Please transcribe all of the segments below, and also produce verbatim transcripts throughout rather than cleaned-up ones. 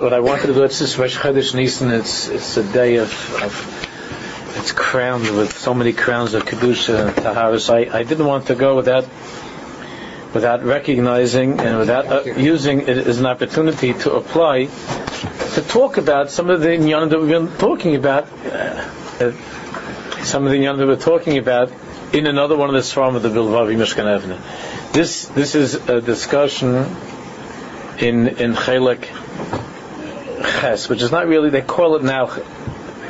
What I wanted to do, it's just Rosh Chodesh Nisan. It's it's a day of, of it's crowned with so many crowns of kedusha and tahara. So I, I didn't want to go without without recognizing and without uh, using it as an opportunity to apply to talk about some of the inyan that we've been talking about. Uh, some of the inyan that we're talking about in another one of the Sfarim of the Bilvavi Mishkan Avnei. This this is a discussion in in Chelek Ches, which is not really, they call it now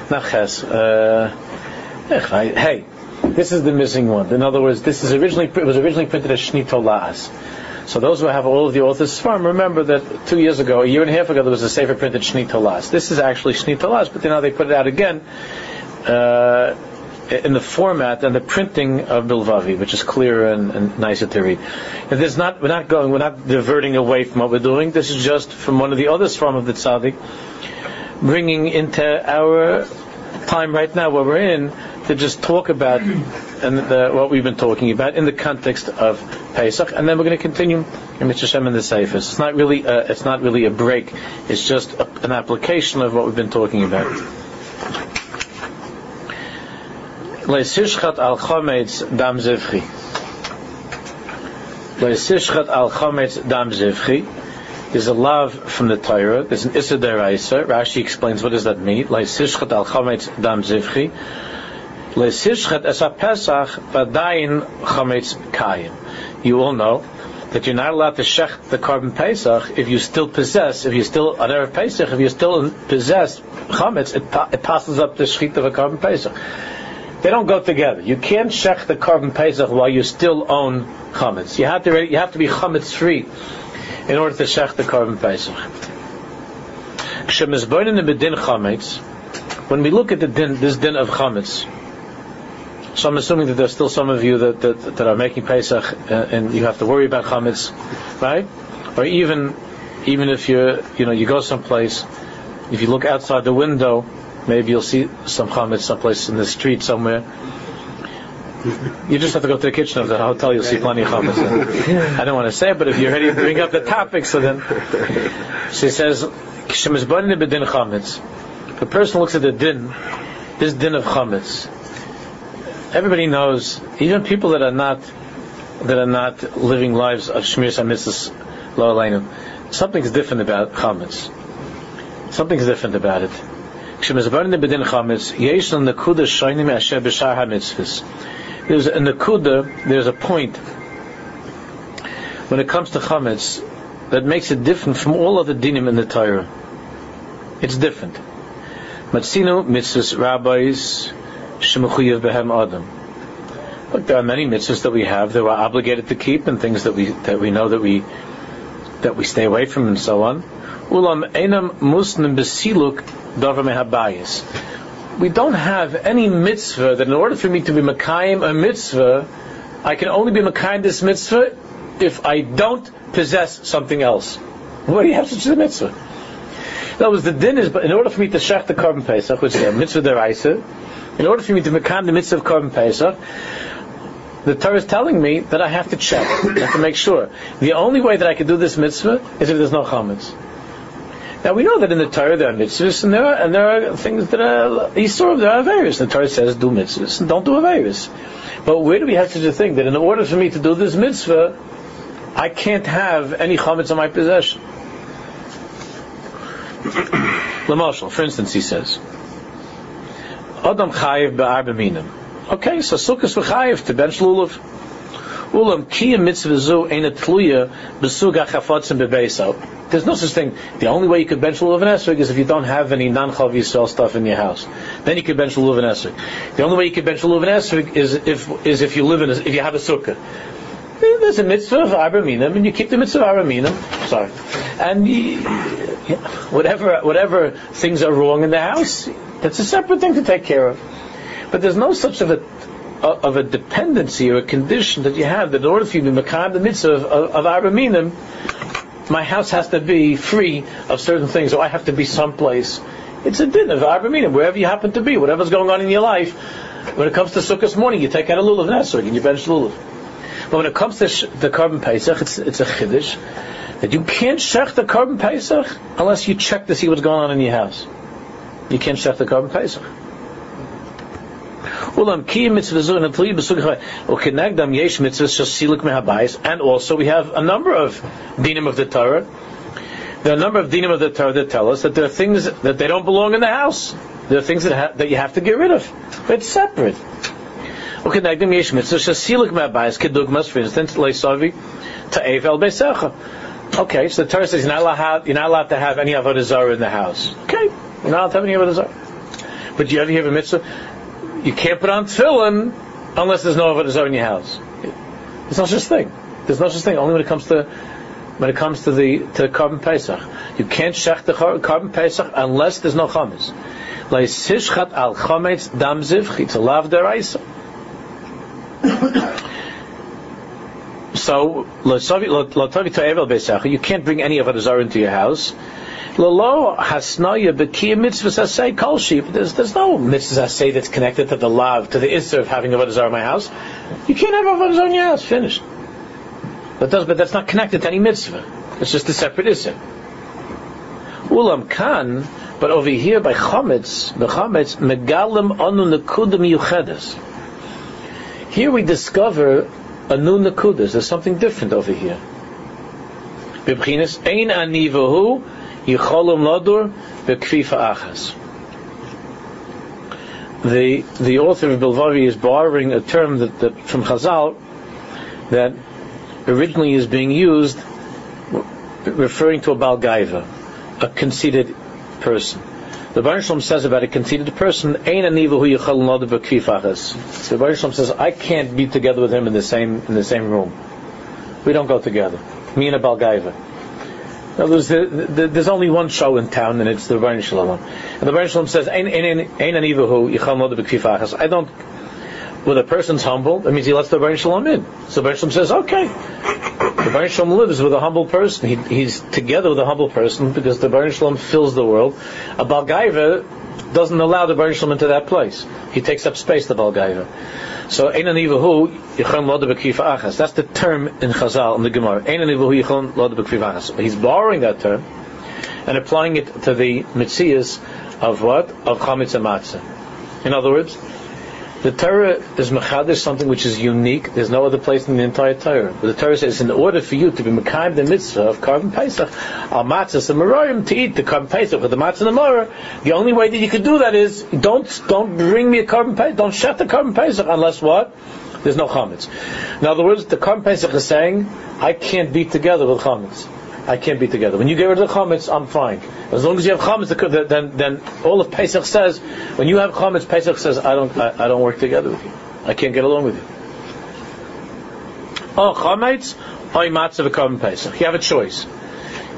not Ches. Uh, hey, this is the missing one. In other words, this is originally it was originally printed as Shnito Laas. So those who have all of the authors from, remember that two years ago, a year and a half ago, there was a sefer printed Shnito Laas. This is actually Shnito Laas, but now they put it out again uh, in the format and the printing of Bilvavi, which is clearer and, and nicer to read. And there's not we're not going we're not diverting away from what we're doing. This is just from one of the others from of the Tzaddik, bringing into our time right now where we're in to just talk about and the, what we've been talking about in the context of Pesach, and then we're going to continue in Mitzvah Shem and the Seifers. It's not really a, it's not really a break. It's just a, an application of what we've been talking about. Leisishchat al chometz dam zevchi. Leisishchat al chometz dam zevchi. There's a lav from the Torah. There's an Issa D'Oraisa. Rashi explains, what does that mean? Leisishchat al chometz dam zevchi. Leisishchat es ha-pesach v'adayin chometz kayim. You all know that you're not allowed to shech the carbon pesach if you still possess, if you still on erev pesach, if you still possess chometz, it, pa- it passes up the shechit of a carbon pesach. They don't go together. You can't shech the carbon pesach while you still own chometz. You have to you have to be chometz free in order to shech the carbon pesach. When we look at the din, this din of chametz, so I'm assuming that there's still some of you that that, that are making Pesach uh, and you have to worry about chametz, right? Or even even if you you know you go someplace, if you look outside the window, maybe you'll see some chametz someplace in the street somewhere. You just have to go to the kitchen of the hotel, you'll see plenty of chametz. I don't want to say it, but if you're ready to bring up the topic, so then she says, the person looks at the din, this din of chametz. Everybody knows, even people that are not that are not living lives of Shmiras HaMitzvos Lo Aleinu, something's different about chametz. Something's different about it. There's a nakuda, there's a point when it comes to chametz that makes it different from all other dinim in the Torah. It's different. Matzino mitzvos rabbis shemechuyev behem adam. Look, there are many mitzvahs that we have that we're obligated to keep, and things that we that we know that we that we stay away from, and so on. Ulam einam musnim besiluk davar mehabayis. We don't have any mitzvah that in order for me to be mekayim a mitzvah, I can only be mekayim this mitzvah if I don't possess something else. Where do you have such a mitzvah? That was the din is, but in order for me to shech the Korban Pesach, which is a mitzvah d'oraisa, in order for me to mekayem the mitzvah of Korban Pesach, the Torah is telling me that I have to check, I have to make sure. The only way that I can do this mitzvah is if there's no chametz. Now we know that in the Torah there are mitzvahs, and there are, and there are things that are Yisroel, there are aveiros. The Torah says do mitzvahs and don't do aveiros. But where do we have such a thing that in order for me to do this mitzvah, I can't have any chametz in my possession? L'mashal, for instance, he says, Adam chayiv be'arba minim. Okay, so sukkos v'chayiv to bench lulav. Ulam ki mitzvah zu ein tluya b'suga chafotzim bebeisa. There's no such thing. The only way you could bench lulav and esrog is if you don't have any non-chal v'yisrael stuff in your house. Then you could bench lulav and esrog. The only way you could bench lulav and esrog is if is if you live in a, if you have a sukkah. There's a mitzvah of arba minim, and you keep the mitzvah of arba minim. Sorry, and you, whatever whatever things are wrong in the house, that's a separate thing to take care of. But there's no such of a of a dependency or a condition that you have that in order for you to become the mitzvah of, of, of arba minim, my house has to be free of certain things, or I have to be someplace. It's a din of arba minim, wherever you happen to be, whatever's going on in your life. When it comes to Sukkot morning, you take out a lulav and esrog and you bench lulav. But when it comes to the Korban Pesach, it's, it's a chiddush. that you can't shech the Korban Pesach unless you check to see what's going on in your house. You can't shech the Korban Pesach. And also we have a number of dinim of the Torah. There are a number of dinim of the Torah that tell us that there are things that they don't belong in the house. There are things that ha- that you have to get rid of. It's separate. For instance, okay, so the Torah says you're not allowed, you're not allowed to have any avodah zarah in the house. Okay, you're not allowed to have any avodah zarah. But do you ever hear a mitzvah? You can't put on tefillin unless there's no avodah zarah in your house. There's no such thing. There's no such thing. Only when it comes to when it comes to the to Korban Pesach, you can't shech the Korban Pesach unless there's no chametz. Leisishchat al chametz dam zivchi to lav deraisa. So you can't bring any of avodah zarah into your house. There's, there's no mitzvah that's connected to the lav, to the issur of having avodah zarah in my house. You can't have avodah zarah in your house. Finished. But that's, but that's not connected to any mitzvah. It's just a separate issur. Ulam kan, but over here by chametz, by chametz megalim anu nekudam yuchedes. Here we discover a new nekudas. There's something different over here. Bibchinas ein ani v'hu yicholum ladur b'kfifa achas. The the author of Bilvavi is borrowing a term that, that from Chazal that originally is being used referring to a Baal Gaiva, a conceited person. The Baruch Shalom says about a conceited person, "Ein ani v'hu yicholum ladur b'kfifa achas." The Baruch Shalom says, "I can't be together with him in the same in the same room. We don't go together. Me and a Baal Gaiva." Now, there's, the, the, there's only one show in town, and it's the Baruch Shalom one. And the Baruch Shalom says, "Ein ani v'hu yicholum ladur b'kfifa achas." I don't. When a person's humble, that means he lets the Baruch Shalom in. So the Baruch Shalom says, "Okay." The Baruch Shalom lives with a humble person. He, he's together with a humble person because the Baruch Shalom fills the world. A Baal Gaiva doesn't allow the Baruch Shalom into that place. He takes up space, the Baal Gaiva. So, Ein ani v'hu yicholum ladur b'kfifa achas. That's the term in Chazal, in the Gemara. Ein ani v'hu yicholum ladur b'kfifa achas. He's borrowing that term and applying it to the mitzias of what? Of chametz and matzah. In other words, the Torah is mechadish something which is unique. There's no other place in the entire Torah. But the Torah says, in order for you to be mekayem the mitzvah of Korban Pesach, al matzah samaroyim, to eat the Korban Pesach with the matzah and the maror, the only way that you could do that is don't don't bring me a Korban Pesach, don't shech the Korban Pesach unless what? There's no chametz. In other words, the Korban Pesach is saying, I can't be together with chametz. I can't be together. When you get rid of the chametz, I'm fine. As long as you have chametz, then then all of Pesach says, when you have chametz, Pesach says, I don't I, I don't work together with you. I can't get along with you. Oh, chametz, or matzah v'korban Pesach. You have a choice.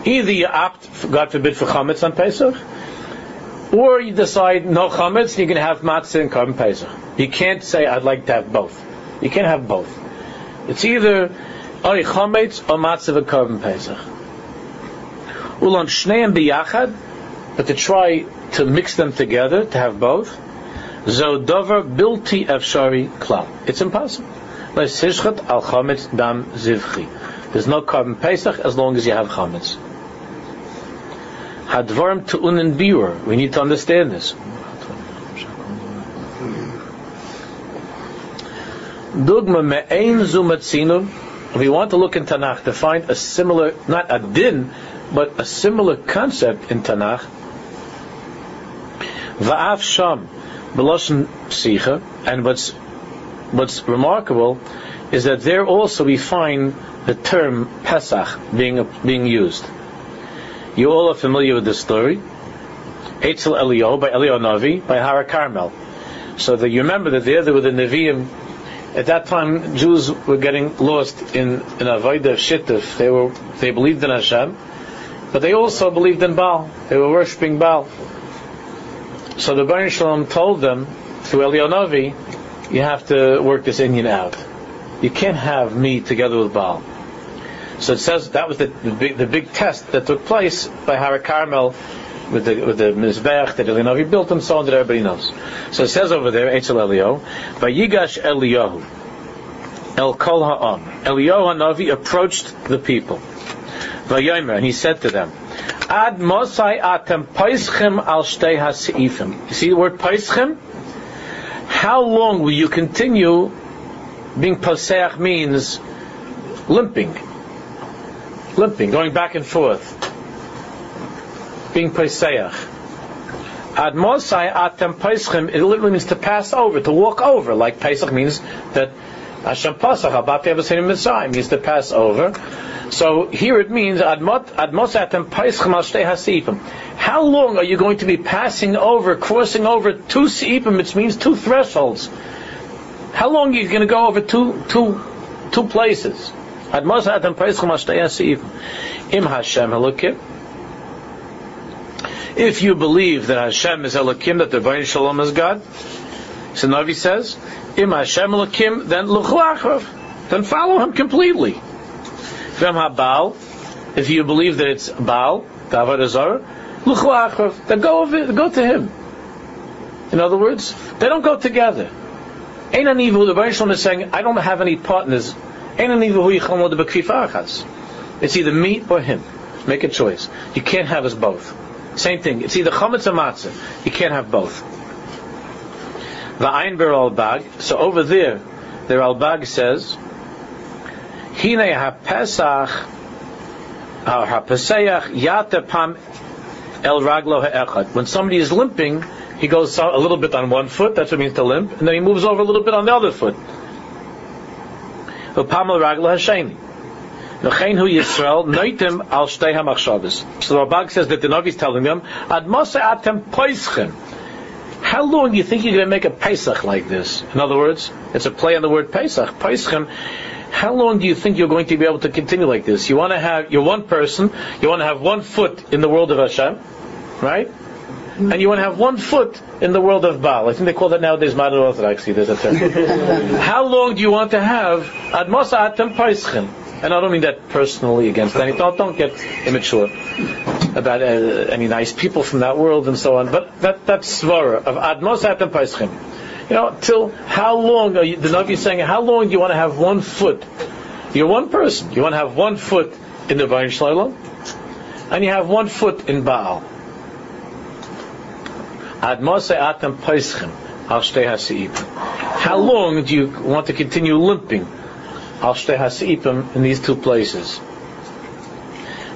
Either you opt, God forbid, for chametz on Pesach, or you decide no chametz, you can have matzah and korban Pesach. You can't say I'd like to have both. You can't have both. It's either or chametz or matzah v'korban Pesach. Ulam shneim biyachad, but to try to mix them together, to have both, zo dover bilti afshari klal. It's impossible. Le'sishchat al chametz dam zivchi. There's no Korban Pesach as long as you have chametz. Hadvarim tu'unin biur. We need to understand this. Dugma me'ein zumatzinu. We want to look in Tanakh to find a similar, not a din, but a similar concept in Tanakh. Va'af sham b'loshen psicha, and what's what's remarkable is that there also we find the term Pesach being being used. You all are familiar with this story, Eitzel Eliyahu by Eliyahu Navi by Har Carmel. So that you remember that there there were the Nevi'im. At that time, Jews were getting lost in in avodah of shittuf. They were they believed in Hashem, but they also believed in Baal. They were worshipping Baal. So the Baruch Shalom told them, through Eliyahu Navi, you have to work this Indian out. You can't have me together with Baal. So it says that was the, the, big, the big test that took place by Har Carmel with the with the Mizbech that Eliyahu Navi built and so on, that everybody knows. So it says over there, Eitzel Eliyahu, Vayigash Eliyahu El Kol Ha'am. Eliyahu Navi approached the people. Vayomer, and he said to them, Ad Mosai Atem Paischim Al Shtei HaSeifim. You see the word Paischim? How long will you continue being Paseach means limping. Limping, going back and forth. Being Paseach. Ad Mosai Atem Paischim, it literally means to pass over, to walk over. Like Pesach means that Hashem Pasach, Abba Yabasei Mitzrayim, means to pass over. So here it means, how long are you going to be passing over, crossing over two seipim, which means two thresholds? How long are you going to go over two, two, two places? Im Hashem Elokim. If you believe that Hashem is Elokim, that the Rebbeinu Shalom is God, so Novi says, Im Hashem Elokim, then Luchlachav, then follow him completely. If you believe that it's Baal, the Avodah Zarah, then go, go to him. In other words, they don't go together. Ein ani v'hu, the Rebbeinu Shalom is saying, I don't have any partners. Ein ani v'hu yichol mod b'kfifa achas. It's either me or him. Make a choice. You can't have us both. Same thing. It's either chametz or matzah. You can't have both. V'ayin b'r'al bag. So over there, the Ralbag says, Hine ha-pesach, ha-pesach, yatepam el raglo ha-echad. When somebody is limping, he goes a little bit on one foot, that's what it means to limp, and then he moves over a little bit on the other foot. Upam el raglo ha-sheni. V'chein hu Yisrael, noitim al shtei ha-machshavas. So the Rambam says that the Novi is telling them, Ad mosei atem paischim. How long do you think you're going to make a Pesach like this? In other words, it's a play on the word Pesach. Paischim. How long do you think you're going to be able to continue like this? You want to have, you're one person, you want to have one foot in the world of Hashem, right? And you want to have one foot in the world of Baal. I think they call that nowadays modern orthodoxy, there's a term. How long do you want to have Ad Mosei Atem Paischim? And I don't mean that personally against any, don't, don't get immature about uh, any nice people from that world and so on, but that, that's Svara of Ad Mosei Atem Paischim. You know, till how long are you, the Navi is saying, how long do you want to have one foot? You're one person. You want to have one foot in the Rebbeinu Shalom, and you have one foot in Baal. Ad Mosei Atem Paischim Al Shtei HaSeipim. How long do you want to continue limping Al Shtei HaSeipim in these two places?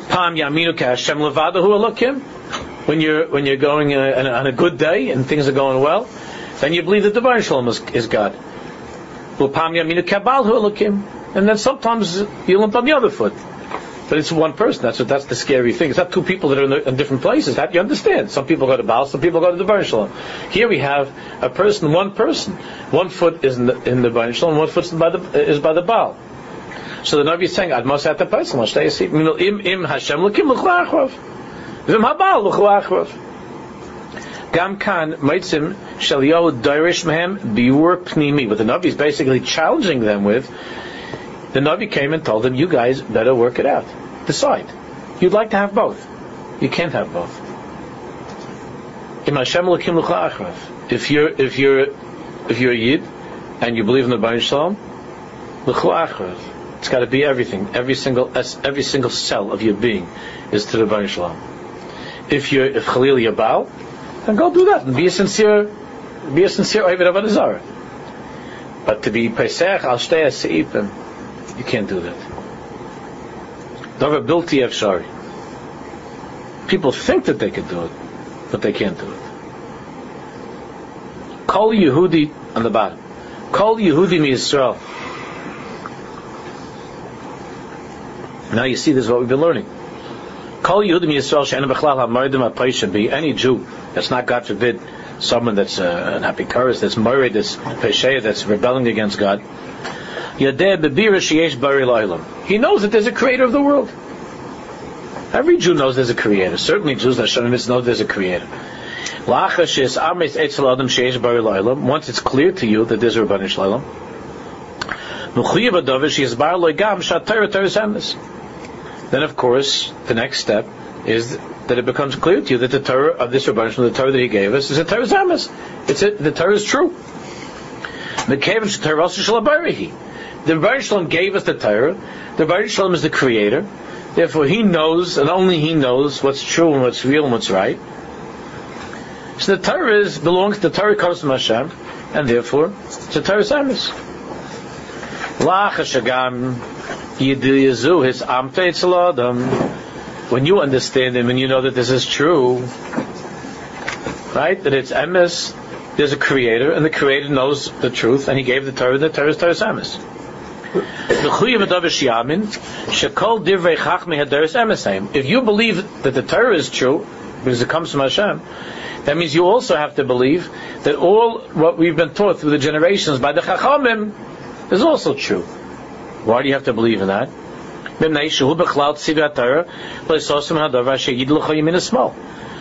Pam Yaminu Ke Hashem Levadahu Elokim. When you're when you're going in a, in a, on a good day and things are going well, then you believe that the Rebbeinu Shalom is, is God. And then sometimes you limp on the other foot. But it's one person. That's what, that's the scary thing. It's not two people that are in, the, in different places. That you understand. Some people go to Baal, some people go to the Rebbeinu Shalom. Here we have a person, one person. One foot is in the, in the Rebbeinu Shalom, one foot is by the, is by the Baal. So the Navi is saying, Ad Mosei Atem Paischim, Im Im Hashem Elokim L'chu Achrav, V'im HaBaal L'chu Achrav. Gam kan meitzim shaliyahu dirish mehem biur pnimi. What the Navi is basically challenging them with, the Navi came and told them, you guys better work it out. Decide. You'd like to have both. You can't have both. If you're if you're if you're a Yid and you believe in the Rebbeinu Shalom, it's got to be everything. Every single every single cell of your being is to the Rebbeinu Shalom. If you're if Chalil Yabal, then go do that and be a sincere, be a sincere Oived Avodah Zarah. But to be Pesach Al Shtei HaSeipim, you can't do that. Davar bilti efshari. People think that they can do it, but they can't do it. Kol Yehudi on the bottom. Kol Yehudi mi Yisrael. Now you see, this is what we've been learning. Kol Yehudi mi Yisrael she'ein b'chlal ha'moedim ha'peisha be. Any Jew that's not, God forbid, someone that's uh, an apikaris, that's morid, that's pesheya, that's rebelling against God. Yadeh bebira sheyesh bari la'olam. He knows that there's a creator of the world. Every Jew knows there's a creator. Certainly Jews that Hashem know there's a creator. La'achar she'es ames etzel adam sheyesh bari la'olam. Once it's clear to you that there's a Rebbeinu Shalom, mechuyev hadavar she'es bar lo'gam sha'Torah Torah's emes. Then, of course, the next step is that it becomes clear to you that the Torah of this Rebbeinu Shalom, the Torah that he gave us, is a Torah Zamas. It's a, the Torah is true. The Rebbeinu Shalom gave us the Torah. The Rebbeinu Shalom is the creator. Therefore he knows, and only he knows, what's true and what's real and what's right. So the Torah is, belongs, the Torah comes from Hashem, and therefore the Torah is Amos. When you understand him and you know that this is true, right? That it's Amos, there's a creator, and the creator knows the truth, and he gave the Torah, the Torah is Torah's Amos. If you believe that the Torah is true, because it comes from Hashem, that means you also have to believe that all what we've been taught through the generations by the Chachamim is also true. Why do you have to believe in that?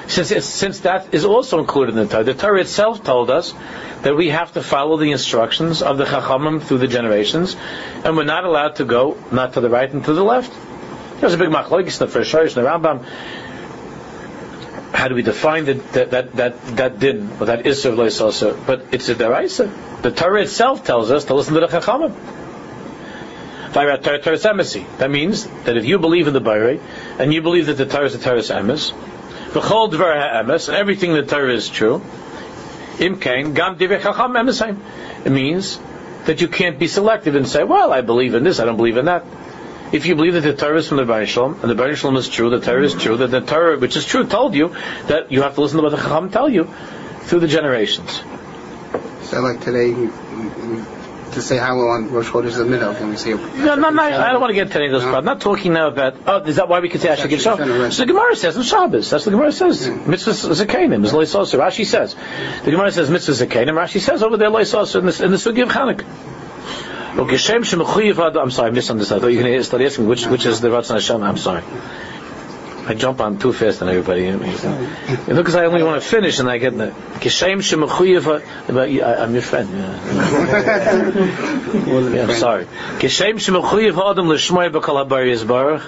Since, since that is also included in the Torah. The Torah itself told us that we have to follow the instructions of the Chachamim through the generations, and we're not allowed to go, not to the right and to the left. There's a big machlokes in the First Shorish and the Rambam. How do we define the, that, that, that, that din, or that isser lois also? But it's a deraisa. The Torah itself tells us to listen to the Chachamim. That means that if you believe in the Bayrei, and you believe that the Torah is the Torah's emes, v'chol dvar ha'emes, and everything in the Torah is true, imkain gam divrei chacham emesim. It means that you can't be selective and say, well, I believe in this, I don't believe in that. If you believe that the Torah is from the Baruch Shalom, and the Baruch Shalom is true, the Torah is true, that the Torah, which is true, told you that you have to listen to what the Chacham tell you through the generations. So like today, we, we, to say how on Rosh Chodesh the middle, can we say? No, no, no, I don't want to get into any of those. No. I'm not talking now about, oh, is that why we can say Ashur Gishon? So the Gemara says in Shabbos, that's what the Gemara says, yeah. Mitzvah Zekeinim, is Lois Osir. Rashi says, the Gemara says Mitzvah Zekeinim, Rashi says over there Lois Osir in the, in the Sugi of Chanukah. Okay, Shem Shemechuyev, I'm sorry, I misunderstood. I thought you were going to start asking which, which is the Ratzon Hashem, I'm sorry. I jump on too fast on everybody. You know, because I only want to finish and I get the Kishem Shemechuyev. I'm your friend. Yeah. Yeah, I'm sorry. Kishem Shemechuyev Adam L'Shmoy B'Kol HaBarei Yisbarach.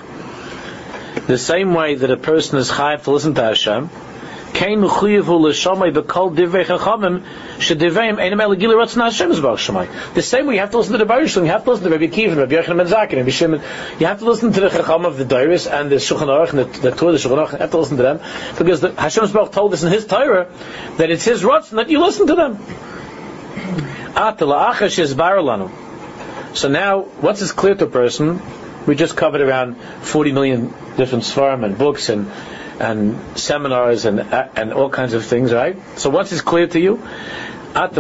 The same way that a person is chayav to listen to Hashem, Kein Mechuyev Hu L'Shomay B'Kol Divrei Chachamim Shedivrei Einam Ela Gilui Ratzon Hashem Yisbarach Shomay. The same way you have to listen to the Baruch Shalom, you have to listen to Rabbi Akiva, Rabbi Yochanan ben Zakkai, Rabbi Shimon. You have to listen to the Chacham of the Doris and the Shulchan Aruch and the, the Torah, the Shulchan Aruch. You have to listen to them because the, Hashem Yisbarach told us in His Torah that it's His Ratzon that you listen to them. Atala Achash Yisbarach Lanu. So now, once it's clear to a person, we just covered around forty million different svarim and books and. and seminars and and all kinds of things, right? So once it's clear to you, we're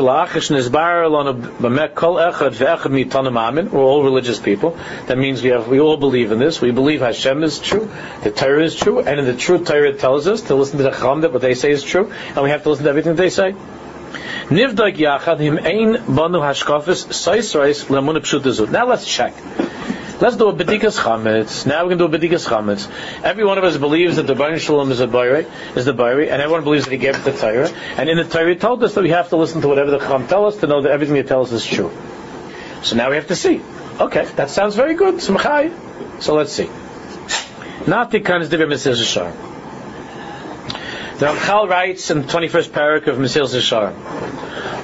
all religious people. That means we have we all believe in this. We believe Hashem is true, the Torah is true, and in the true Torah it tells us to listen to the Chacham, that what they say is true, and we have to listen to everything they say. Now let's check. Let's do a B'dikas Chametz. Now we're going to do a B'dikas Chametz. Every one of us believes that the Baruch Shalom is the Bayrei, and everyone believes that he gave it to the Torah. And in the Torah it told us that we have to listen to whatever the Chacham tells us to know that everything he tells us is true. So now we have to see. Okay, that sounds very good. So let's see. The Ramchal writes in the twenty-first parak of Mesillas Yesharim,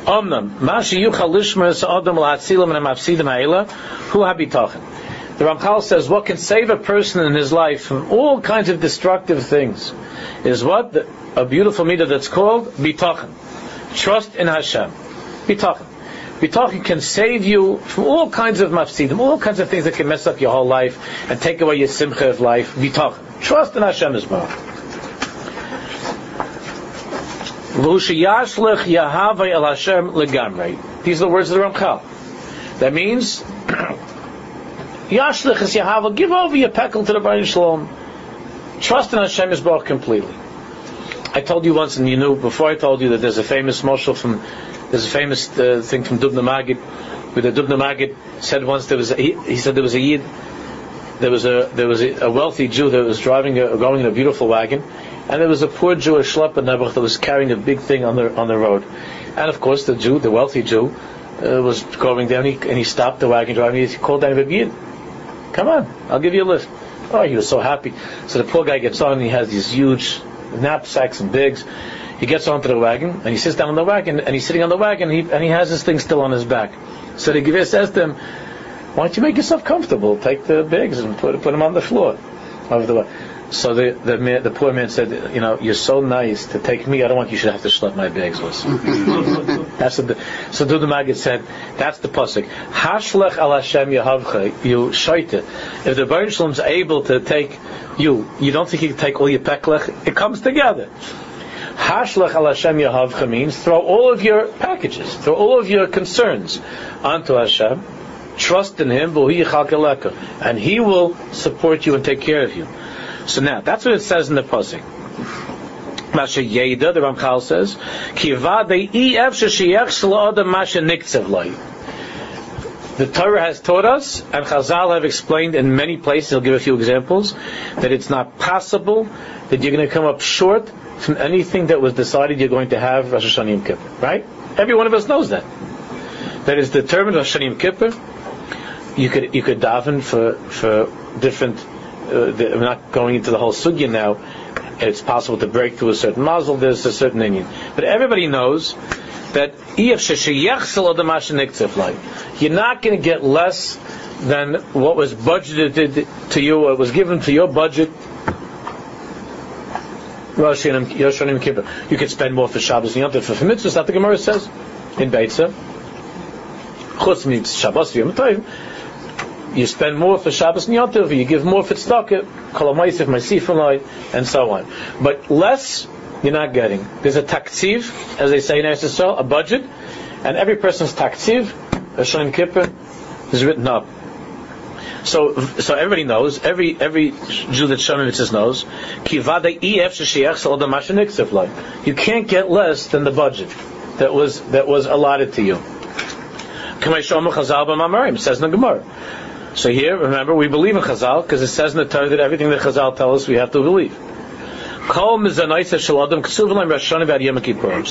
Omnam, Ma sheyuchal lishma sa'odam la'atzilam ha'mafsidim ha'ela, hu habitachin. The Ramchal says, what can save a person in his life from all kinds of destructive things is what? The, a beautiful midah that's called bitachon. Trust in Hashem. Bitachon. Bitachon can save you from all kinds of mafsidim, all kinds of things that can mess up your whole life and take away your simcha of life. Bitachon. Trust in Hashem as well. These are the words of the Ramchal. That means... Yashlich is Yahava, give over your pekel to the Baruch Shalom. Trust in Hashem Yisbarach completely. I told you once, and you knew before I told you, that there's a famous moshel from, there's a famous uh, thing from Dubna Magid, where the Dubna Magid said once there was, a, he, he said there was a yid, there was a there was a, a wealthy Jew that was driving a, going in a beautiful wagon, and there was a poor Jew, a schlepper Nebuch, that was carrying a big thing on the on the road, and of course the Jew, the wealthy Jew, uh, was going down, he, and he stopped the wagon driver, and he called down a yid. Come on, I'll give you a lift. Oh, he was so happy. So the poor guy gets on, and he has these huge knapsacks and bags. He gets onto the wagon, and he sits down on the wagon, and he's sitting on the wagon, and he, and he has this thing still on his back. So the Gevir says to him, why don't you make yourself comfortable? Take the bags and put, put them on the floor. of the way. So the the, man, the poor man said, you know, you're so nice to take me. I don't want you should have to schlep my bags with. That's the so the Maggid said that's the pasuk. Hashlech al Hashem yehavcha. You shoyte. If the Baruch Shalom is able to take you, you don't think he can take all your peklech. It comes together. Hashlech al Hashem yehavcha means throw all of your packages, throw all of your concerns onto Hashem. Trust in Him, and He will support you and take care of you. So now, that's what it says in the pasuk. Masha Yeda, the Ramchal says, the Torah has taught us, and Chazal have explained in many places, I'll give a few examples, that it's not possible that you're going to come up short from anything that was decided you're going to have Rosh Hashanah Yom Kippur, right? Every one of us knows that. That is determined Rosh Hashanah Yom Kippur. You could you could daven for for different. Uh, the, I'm not going into the whole sugya now. It's possible to break through a certain mazel. There's a certain inyan, but everybody knows that you're not going to get less than what was budgeted to you, what was given to your budget. Rosh Hashanah Yom Kippur. You could spend more for Shabbos and Yom Tov for mitzvahs. That the Gemara says in Beitza. You spend more for Shabbos and Yom Tov, you give more for Tzedakah, Kol HaMaaseh, Masifalai, and so on. But less, you're not getting. There's a taktiv, as they say in Eretz Yisrael, a budget, and every person's taktiv, Rosh Hashanah Yom Kippur, is written up. So, so everybody knows. Every every Jew that Shomim Mitzvahs knows. You can't get less than the budget that was that was allotted to you. Says in the Gemara. So here, remember, we believe in Chazal because it says in the Torah that everything that Chazal tells us, we have to believe. So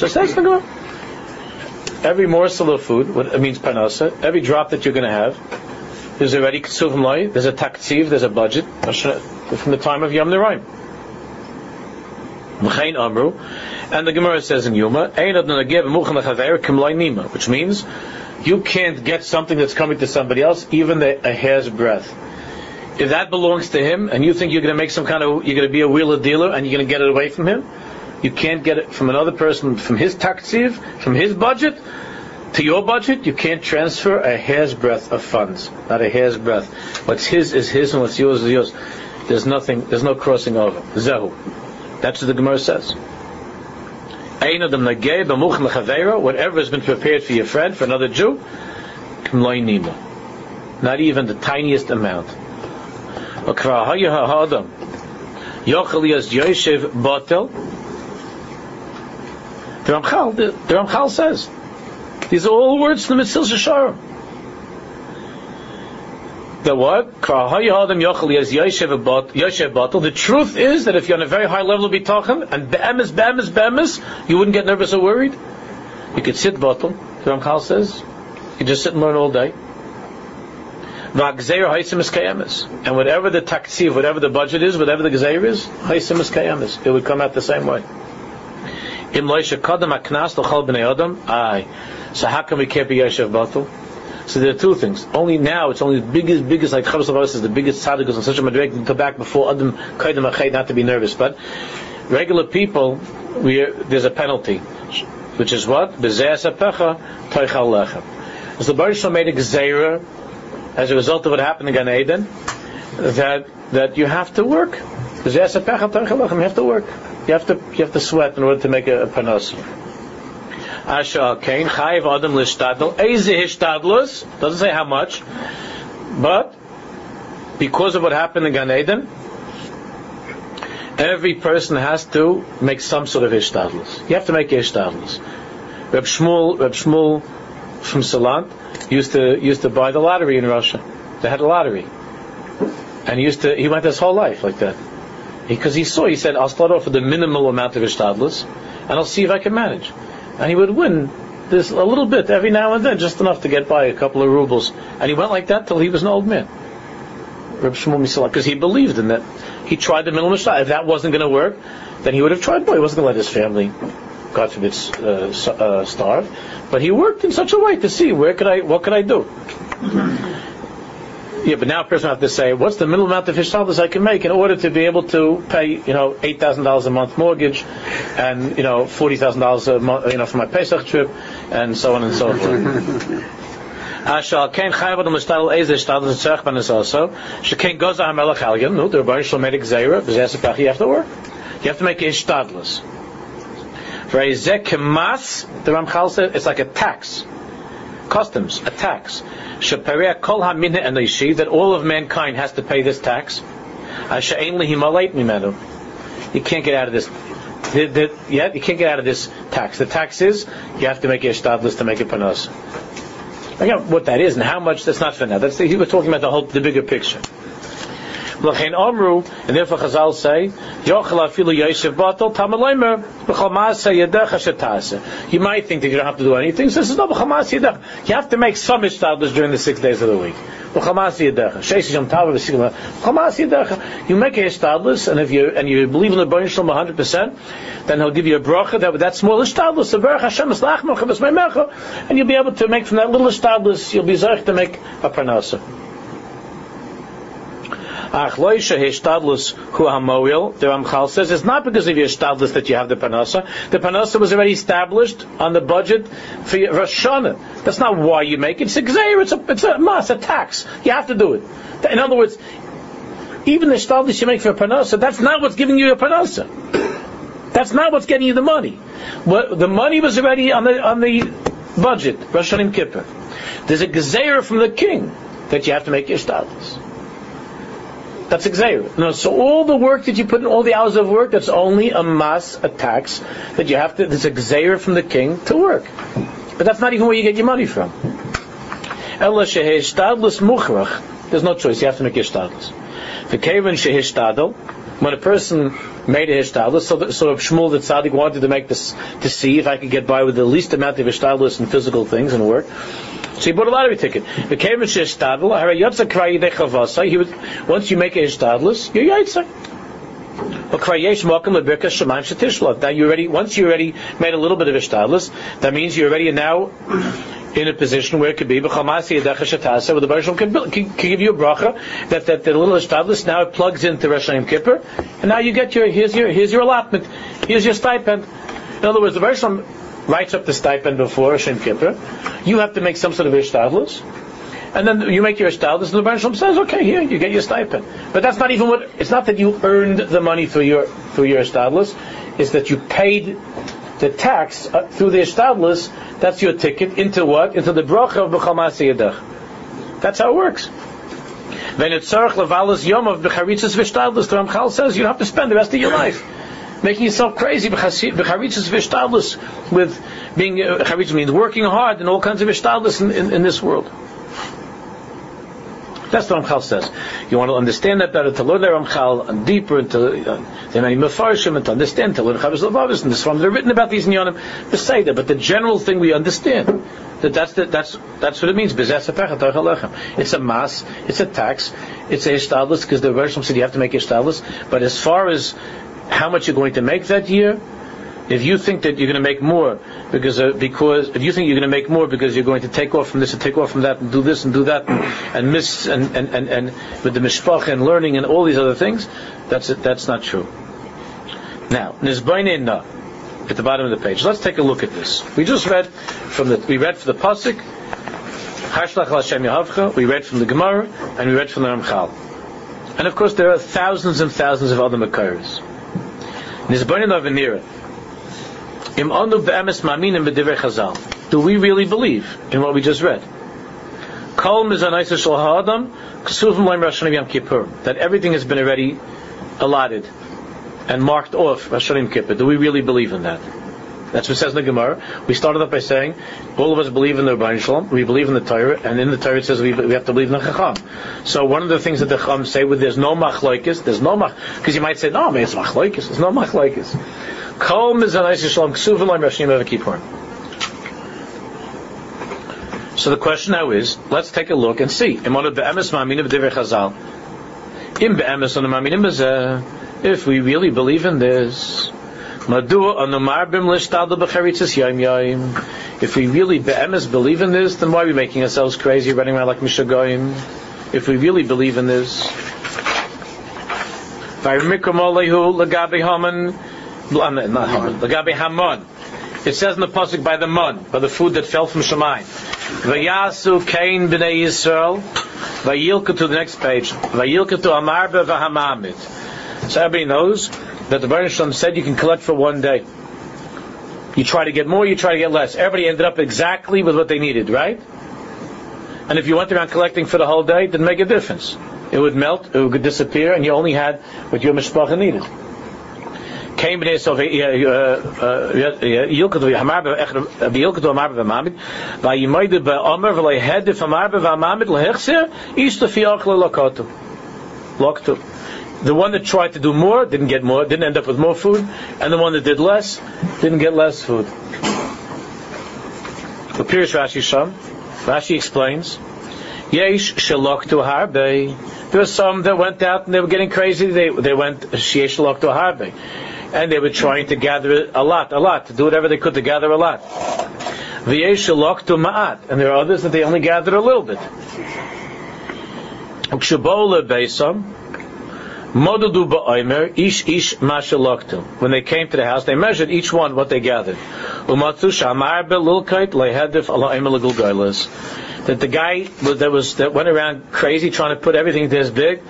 it says in the Gemara. Every morsel of food, what it means panasa, every drop that you're going to have, there's already ksuvim loy. There's a taktiv, there's a budget from the time of Yom Niraim. And the Gemara says in Yuma, which means you can't get something that's coming to somebody else, even a hair's breadth. If that belongs to him, and you think you're going to make some kind of, you're going to be a wheeler dealer, and you're going to get it away from him, you can't get it from another person, from his taksiv, from his budget, to your budget. You can't transfer a hair's breadth of funds. Not a hair's breadth. What's his is his, and what's yours is yours. There's nothing, there's no crossing over. Zehu. That's what the Gemara says. Whatever has been prepared for your friend, for another Jew, not even the tiniest amount. The Ramchal, the, the Ramchal says, these are all words from the Metzillah Yesharim. The what? The truth is that if you're on a very high level of bitachon and be'emes, be'emes, be'emes, you wouldn't get nervous or worried. You could sit bottle, the Ramchal says. You could just sit and learn all day. And whatever the taksiv, whatever the budget is, whatever the gzeir is, haisim is kayemis. It would come out the same way. So how come we can't be yoshev bottle? So there are two things. Only now, it's only the biggest, biggest, like Chavos Lavaris is the biggest tzaddik on such a madreg to come back before Adam Kaidem Achay, not to be nervous. But regular people, we are, there's a penalty, which is what? B'zeh asapecha toichal lechem. So the Baruch Shalom made a gzeira as a result of what happened in Gan Eden, that that you have to work. B'zeh asapecha toichal lechem. You have to work. You have to you have to sweat in order to make a, a panos. Asha Kain, Chayiv Adam Lishtadl, Ezeh Hishtadlus, doesn't say how much, but because of what happened in Gan Eden, every person has to make some sort of Hishtadlus. You have to make Hishtadlus. Reb Shmuel, Reb Shmuel from Salant used to used to buy the lottery in Russia. They had a lottery. And he used to, he went his whole life like that. Because he saw, he said, I'll start off with a minimal amount of Hishtadlus, and I'll see if I can manage. And he would win this a little bit every now and then, just enough to get by a couple of rubles. And he went like that till he was an old man. Reb Shmuel Misalah, because he believed in that. He tried the minimum shot. If that wasn't going to work, then he would have tried more. He wasn't going to let his family, God forbid, uh, uh, starve. But he worked in such a way to see where could I, what could I do. Yeah, but now a person has to say, what's the minimum amount of hishaltos I can make in order to be able to pay, you know, eight thousand dollars a month mortgage and, you know, forty thousand dollars a month, you know, for my Pesach trip and so on and so forth. Ashal Ken Chayvod Mustadel Ezeh Stadel Tzerach Banasaso. Shekain Goza Hamelach Halgim. No, the Rebbeinu Shlomo made a gzeira. V'zeh you have to work. You have to make ishtadlus. V'ezeh kemas. The Ramchal said it's like a tax, customs, a tax. Sheperia Kol Hamine and Leishi. That all of mankind has to pay this tax. Ashein Lehimaleit Mimenu. You can't get out of this. The, the, yeah, you can't get out of this tax. The tax is you have to make ishtadlus to make a panos. I don't know what that is and how much. That's not for now. That's the, he was talking about the whole, the bigger picture. And therefore, Chazal say, you might think that you don't have to do anything. So this is no b'chamas yedach. You have to make some ishtadlus during the six days of the week. You make a ishtadlus, and if you and you believe in the Rebbeinu Shlomo hundred percent, then he'll give you a bracha that that small ishtadlus, and you'll be able to make from that little ishtadlus. You'll be zoich to make a parnasa. Ach loisha hishtadlus hu hamoil. The Ramchal says it's not because of your hishtadlus that you have the panasa. The panasa was already established on the budget for your Rosh Hashanah. That's not why you make it. It's a gzeir. It's a it's a mas, a tax. You have to do it. In other words, even the hishtadlus you make for a panasa, that's not what's giving you your panasa. That's not what's getting you the money. Well, the money was already on the on the budget. Rosh Hashanah Kippur. There's a gzeir from the king that you have to make your hishtadlus. That's exactly. No, so all the work that you put in, all the hours of work, that's only a mas, a tax that you have to. That's a gzeira from the king to work, but that's not even where you get your money from. There's no choice. You have to make hishtadlus. The kaven shehishtadel. When a person made a hishtadlus, so that, so Shmuel the tzaddik wanted to make this to see if I could get by with the least amount of hishtadlus and physical things and work. So he bought a lottery ticket. He would, once you make a hishtadlus, you're yaitzah. Now you already, once you already made a little bit of hishtadlus, that means you're already now in a position where it could be where the Baruch can, can, can give you a bracha that, that the little hishtadlus now it plugs into Rosh Hashanah Kippur, and now you get your here's your here's your allotment, here's your stipend. In other words, the Baruch writes up the stipend before Rosh Hashanah Kippur. You have to make some sort of ishtadlus, and then you make your ishtadlus, and the Rebbeinu Shalom says, okay, here, you get your stipend. But that's not even what, it's not that you earned the money through your through your ishtadlus, it's that you paid the tax uh, through the ishtadlus. That's your ticket into what? Into the bracha of B'chol Ma'aseh Yadach. That's how it works. Then it's Tzarech Levalas Yom of B'charitzas V'ishtadlus. The Ramchal says, you don't have to spend the rest of your life making yourself crazy with being uh, charitz means working hard and all kinds of ishtadlus in, in, in this world. That's what Ramchal says. You want to understand that better, to learn the Ramchal and deeper into uh, the many mefarshim, and to understand to learn Chavis Lavavis and this from they're written about these Nyanim Beseda, but the general thing we understand that that's the, that's that's what it means. It's a mas, it's a tax, it's a ishtadlus because the Rishon said you have to make ishtadlus. But as far as how much you're going to make that year, if you think that you're going to make more because uh, because if you think you're going to make more because you're going to take off from this and take off from that and do this and do that and, and miss and, and, and, and with the mishpacha and learning and all these other things, that's it, that's not true. Now nizbainena at the bottom of the page. Let's take a look at this. We just read from the we read from the pasuk Hashlach Hashem Yehavcha. We read from the Gemara and we read from the Ramchal, and of course there are thousands and thousands of other makaris. Do we really believe in what we just read? That everything has been already allotted and marked off Rosh Hashanah Kippur. Do we really believe in that? That's what it says in the Gemara. We started off by saying all of us believe in the Rebbeinu Shalom, we believe in the Torah, and in the Torah it says we, we have to believe in the Chacham. So one of the things that the Chacham say, well, there's no machlokes, there's no mach, because you might say, no, man, it's machlokes, there's no machlokes. Kol mizanais Yishalom k'suvin l'im rashim evakipor. So the question now is, let's take a look and see. If we really believe in this, if we really be'emes believe in this, then why are we making ourselves crazy, running around like Mishagayim? if we really believe in this. It says in the pasuk by the mun, by the food that fell from Shemayim. Vayasu Kain b'nei Yisrael, vayilka to the next page, vayilka to Amarba v'hamamid. So everybody knows that the Baruch Hashem said you can collect for one day. You try to get more, you try to get less. Everybody ended up exactly with what they needed, right? And if you went around collecting for the whole day, it didn't make a difference. It would melt, it would disappear, and you only had what your mishpacha needed. The one that tried to do more didn't get more, didn't end up with more food, and the one that did less didn't get less food. The Pirush Rashi Sham, Rashi explains, Yesh sheloktu harbe. There were some that went out and they were getting crazy. They they went sheyesh sheloktu harbe, and they were trying to gather a lot, a lot, to do whatever they could to gather a lot. V'yesh sheloktu ma'at, and there are others that they only gathered a little bit. Ukshabola beisam modudu ba'omer ish ish masheloktu. When they came to the house, they measured each one what they gathered. Umatzu shamar belulkait lehedif alaimel gulgaylas. That the guy that was that went around crazy trying to put everything this big,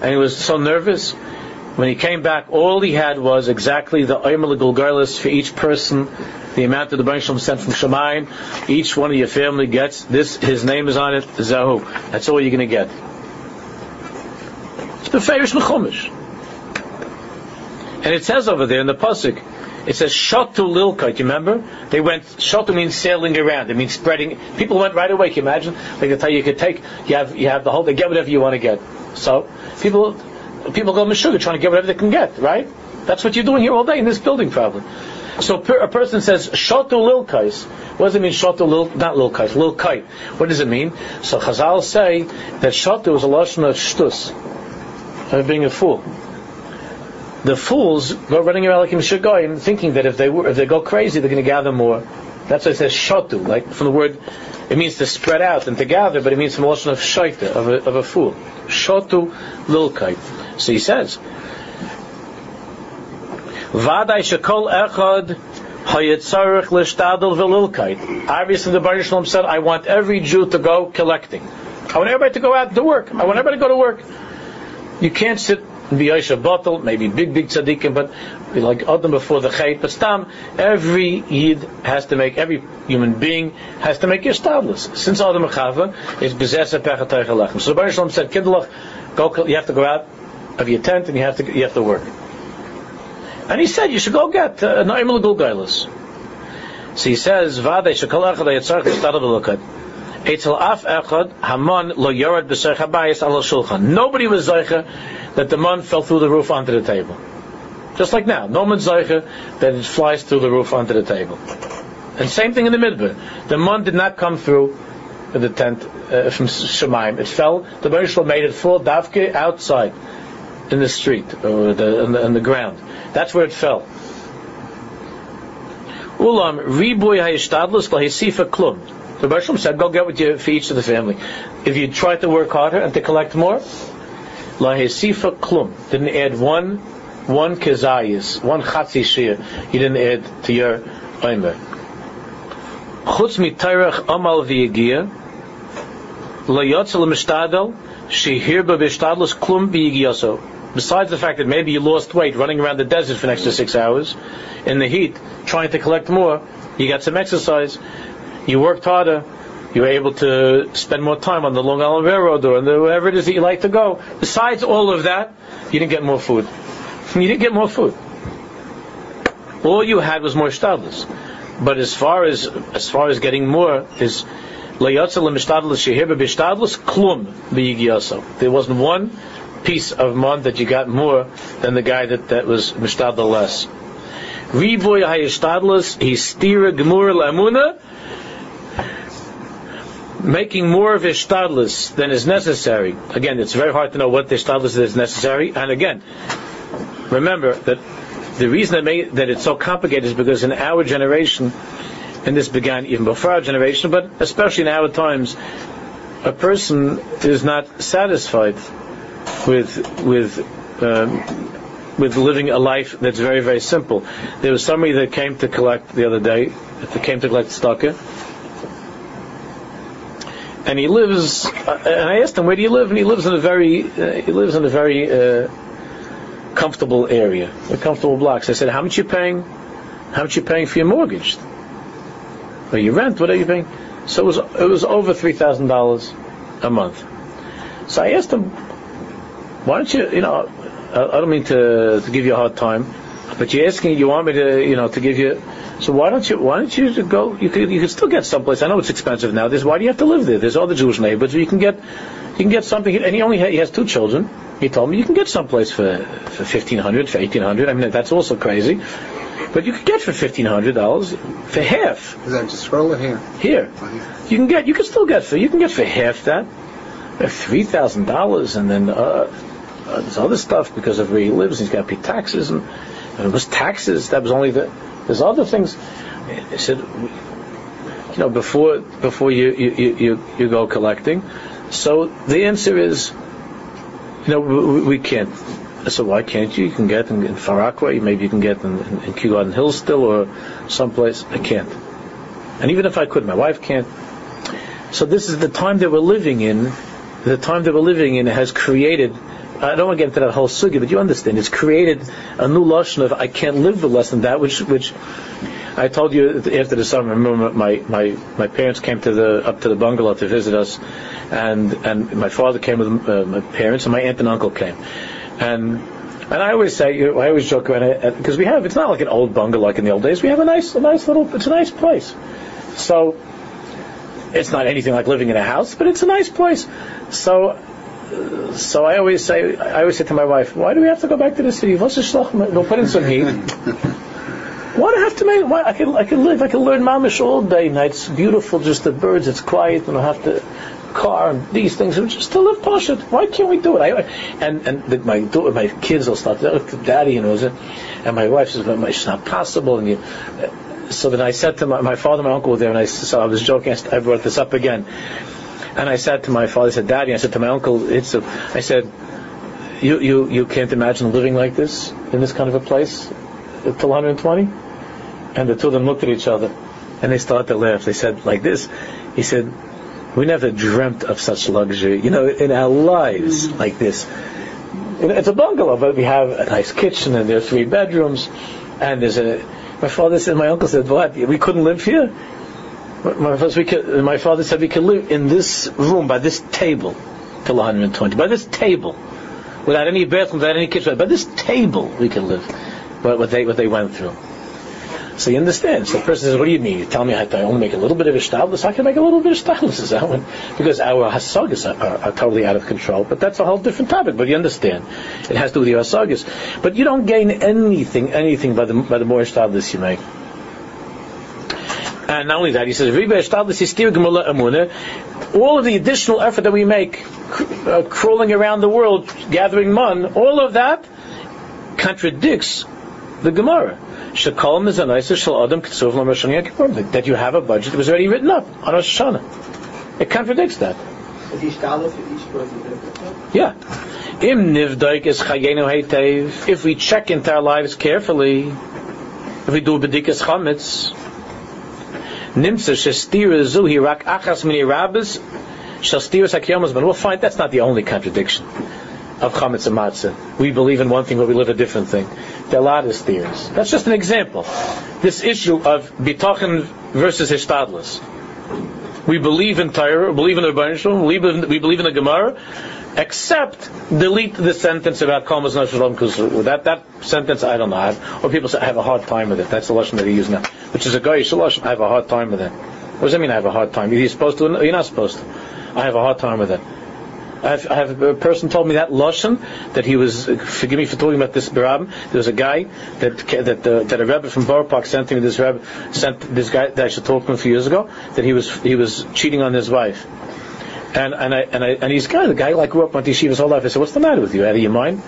and he was so nervous. When he came back, all he had was exactly the Omer L'Gulgalis for each person, the amount that the Baruch Shem sent from Shemayim. Each one of your family gets this. His name is on it. Zahu. That's all you're going to get. It's beferish l'chumash. And it says over there in the pasuk, it says shatu lilkait. You remember? They went. Shatu means sailing around. It means spreading. People went right away. Can you imagine? Like that's how you could take. You have you have the whole. They get whatever you want to get. So people people go meshuggah trying to get whatever they can get. Right? That's what you're doing here all day in this building, probably. So per, a person says shatu lilkais. What does it mean? Shatu lil not lilkais. Lilkait. What does it mean? So Chazal say that shatu is a lashon of shtus, of being a fool. The fools go running around like Meshuggahim, thinking that if they were, if they go crazy, they're going to gather more. That's why it says shatu, like from the word, it means to spread out and to gather, but it means from the notion of shaita, of a, of a fool. Shatu lilkait. So he says, V'adai shekol echad hayetzarech l'shtadol v'lilkait. Obviously the Baruch Shalom said, I want every Jew to go collecting. I want everybody to go out to work. I want everybody to go to work. You can't sit be Yosha Batel, maybe big, big tzaddikim, but like Adam before the Chait, but Stam, every Yid has to make, every human being has to make yishtadlus. Since Adam and Chava is bezeh sepech atayich alechem. So the Baruch Shalom said, Kindelach, go, you have to go out of your tent and you have to you have to work. And he said, you should go get uh, Naim l'Gulgaylos. So he says, V'adei shekol echad hayetzarech l'shtadol v'lilkait. Etzel af echad haman lo yorad b'seich habayis al shulchan. Nobody was zeicha that the man fell through the roof onto the table. Just like now, no man's zeicha that it flies through the roof onto the table. And same thing in the midbar. The man did not come through the tent uh, from Shemayim. It fell. The Baruch Shalom made it fall davke outside in the street or the, on, the, on the ground. That's where it fell. Ulam ribuy hayishtadlus lahisifa klum. The Baruch Shalom said, go get with you for each of the family. If you try to work harder and to collect more, La Hesifa Klum, didn't add one one kezayis, one chatzi shir, you didn't add to your omer. Chutz mitayrach amal v'yigiyah, La Yotzel Mishtadel, Shehirba Vishtadlus Klum v'yigiyaso. Besides the fact that maybe you lost weight running around the desert for an extra six hours, in the heat, trying to collect more, you got some exercise. You worked harder, you were able to spend more time on the Long Island Railroad or on the, wherever it is that you like to go. Besides all of that, you didn't get more food. You didn't get more food. All you had was more shtadlus. But as far as as far as getting more is klum. There wasn't one piece of mon that you got more than the guy that, that was mishtadl less. Rivoy hayishtadlus histira gemura lamuna. Making more of his shtadlus than is necessary. Again, it's very hard to know what the shtadlus is necessary. And again, remember that the reason that, made, that it's so complicated is because in our generation, and this began even before our generation, but especially in our times, a person is not satisfied with with um, with living a life that's very, very simple. There was somebody that came to collect the other day, that came to collect tzedakah, and he lives. And I asked him, "Where do you live?" And he lives in a very uh, he lives in a very uh, comfortable area, a comfortable block. So I said, "How much are you paying? How much are you paying for your mortgage? Or your rent? What are you paying?" So it was it was over three thousand dollars a month. So I asked him, "Why don't you? You know, I, I don't mean to, to give you a hard time, but you're asking. You want me to, you know, to give you. So why don't you? Why don't you go? You could you could still get someplace. I know it's expensive now. This why do you have to live there? There's all the Jewish neighborhoods. You can get you can get something. And he only ha- he has two children. He told me you can get someplace for for fifteen hundred, for eighteen hundred. I mean that's also crazy." But you could get for fifteen hundred dollars for half. Is that just scroll it here? Here, you can get. You can still get for. You can get for half that, three thousand dollars, and then uh, uh, there's other stuff because of where he lives. He's got to pay taxes, and, and it was taxes. That was only the. There's other things. I said, you know, before before you you, you, you go collecting. So the answer is, you know, we, we can't. So why can't you? You can get in, in Far Rockaway, maybe you can get in, in, in Kew Garden Hills still, or someplace. I can't. And even if I could, my wife can't. So this is the time that we're living in. The time that we're living in has created, I don't want to get into that whole sugya, but you understand, it's created a new lashon of, I can't live with less than that, which which I told you after the summer. I remember my, my, my parents came to the up to the bungalow to visit us, and, and my father came with uh, my parents, and my aunt and uncle came. And and I always say, you know, I always joke about it, because we have, it's not like an old bungalow like in the old days. We have a nice, a nice little, it's a nice place. So it's not anything like living in a house, but it's a nice place. So so I always say, I always say to my wife, why do we have to go back to the city? We'll put in some heat. Why do I have to make? Why I can I can live, I can learn mamish all day and night. It's beautiful, just the birds. It's quiet, and I have to. Car and these things, and just to live poshut. Why can't we do it? I, and and the, my daughter, my kids will start, daddy, you know, and my wife says, but it's not possible. And you, so then I said to my, my father, and my uncle were there, and I so I was joking. I brought this up again, and I said to my father, I said, Daddy, I said to my uncle, it's a, I said, you you you can't imagine living like this in this kind of a place till one hundred twenty. And the two of them looked at each other, and they started to laugh. They said like this. He said, we never dreamt of such luxury, you know, in our lives like this. It's a bungalow, but we have a nice kitchen, and there are three bedrooms, and there's a. My father said, my uncle said, "What? We couldn't live here." My father, we could, my father said, "We could live in this room by this table till one hundred twenty, by this table, without any bathroom, without any kitchen, by this table we could live." But what they what they went through. So you understand. So the person says, what do you mean? You tell me I, I only make a little bit of ishtalus? I can make a little bit of ishtalus. Because our hasagas are, are totally out of control. But that's a whole different topic. But you understand. It has to do with your hasagas. But you don't gain anything, anything by the by the more ishtalus you make. And not only that, he says, all of the additional effort that we make, uh, crawling around the world, gathering mun, all of that contradicts the Gemara. That you have a budget that was already written up on Rosh Hashanah. It contradicts that. Yeah. If we check into our lives carefully, if we do bedikas chametz, we'll find that's not the only contradiction of chametz and matzah. We believe in one thing, but we live a different thing. There are a lot of theories. That's just an example. This issue of bitachon versus hishtadlus. We believe in Torah, believe in the Rebbeinu Shalom, we believe in the Gemara, except delete the sentence about kol mazon shalom kusru. That that sentence, I don't know. I've, or people say, I have a hard time with it. That's the lashon that they use now, which is a goyish lashon. I have a hard time with it. What does that mean, I have a hard time? You're supposed to, you're not supposed to. I have a hard time with it. I have, I have a person told me that lashon that he was. Forgive me for talking about this barab. There was a guy that that uh, that a rebbe from Borough Park sent me. This rebbe sent this guy that I should talk to him a few years ago. That he was he was cheating on his wife, and and I and I and he's guy the guy like grew up on yeshiva his whole life. I said, what's the matter with you? Out of your mind?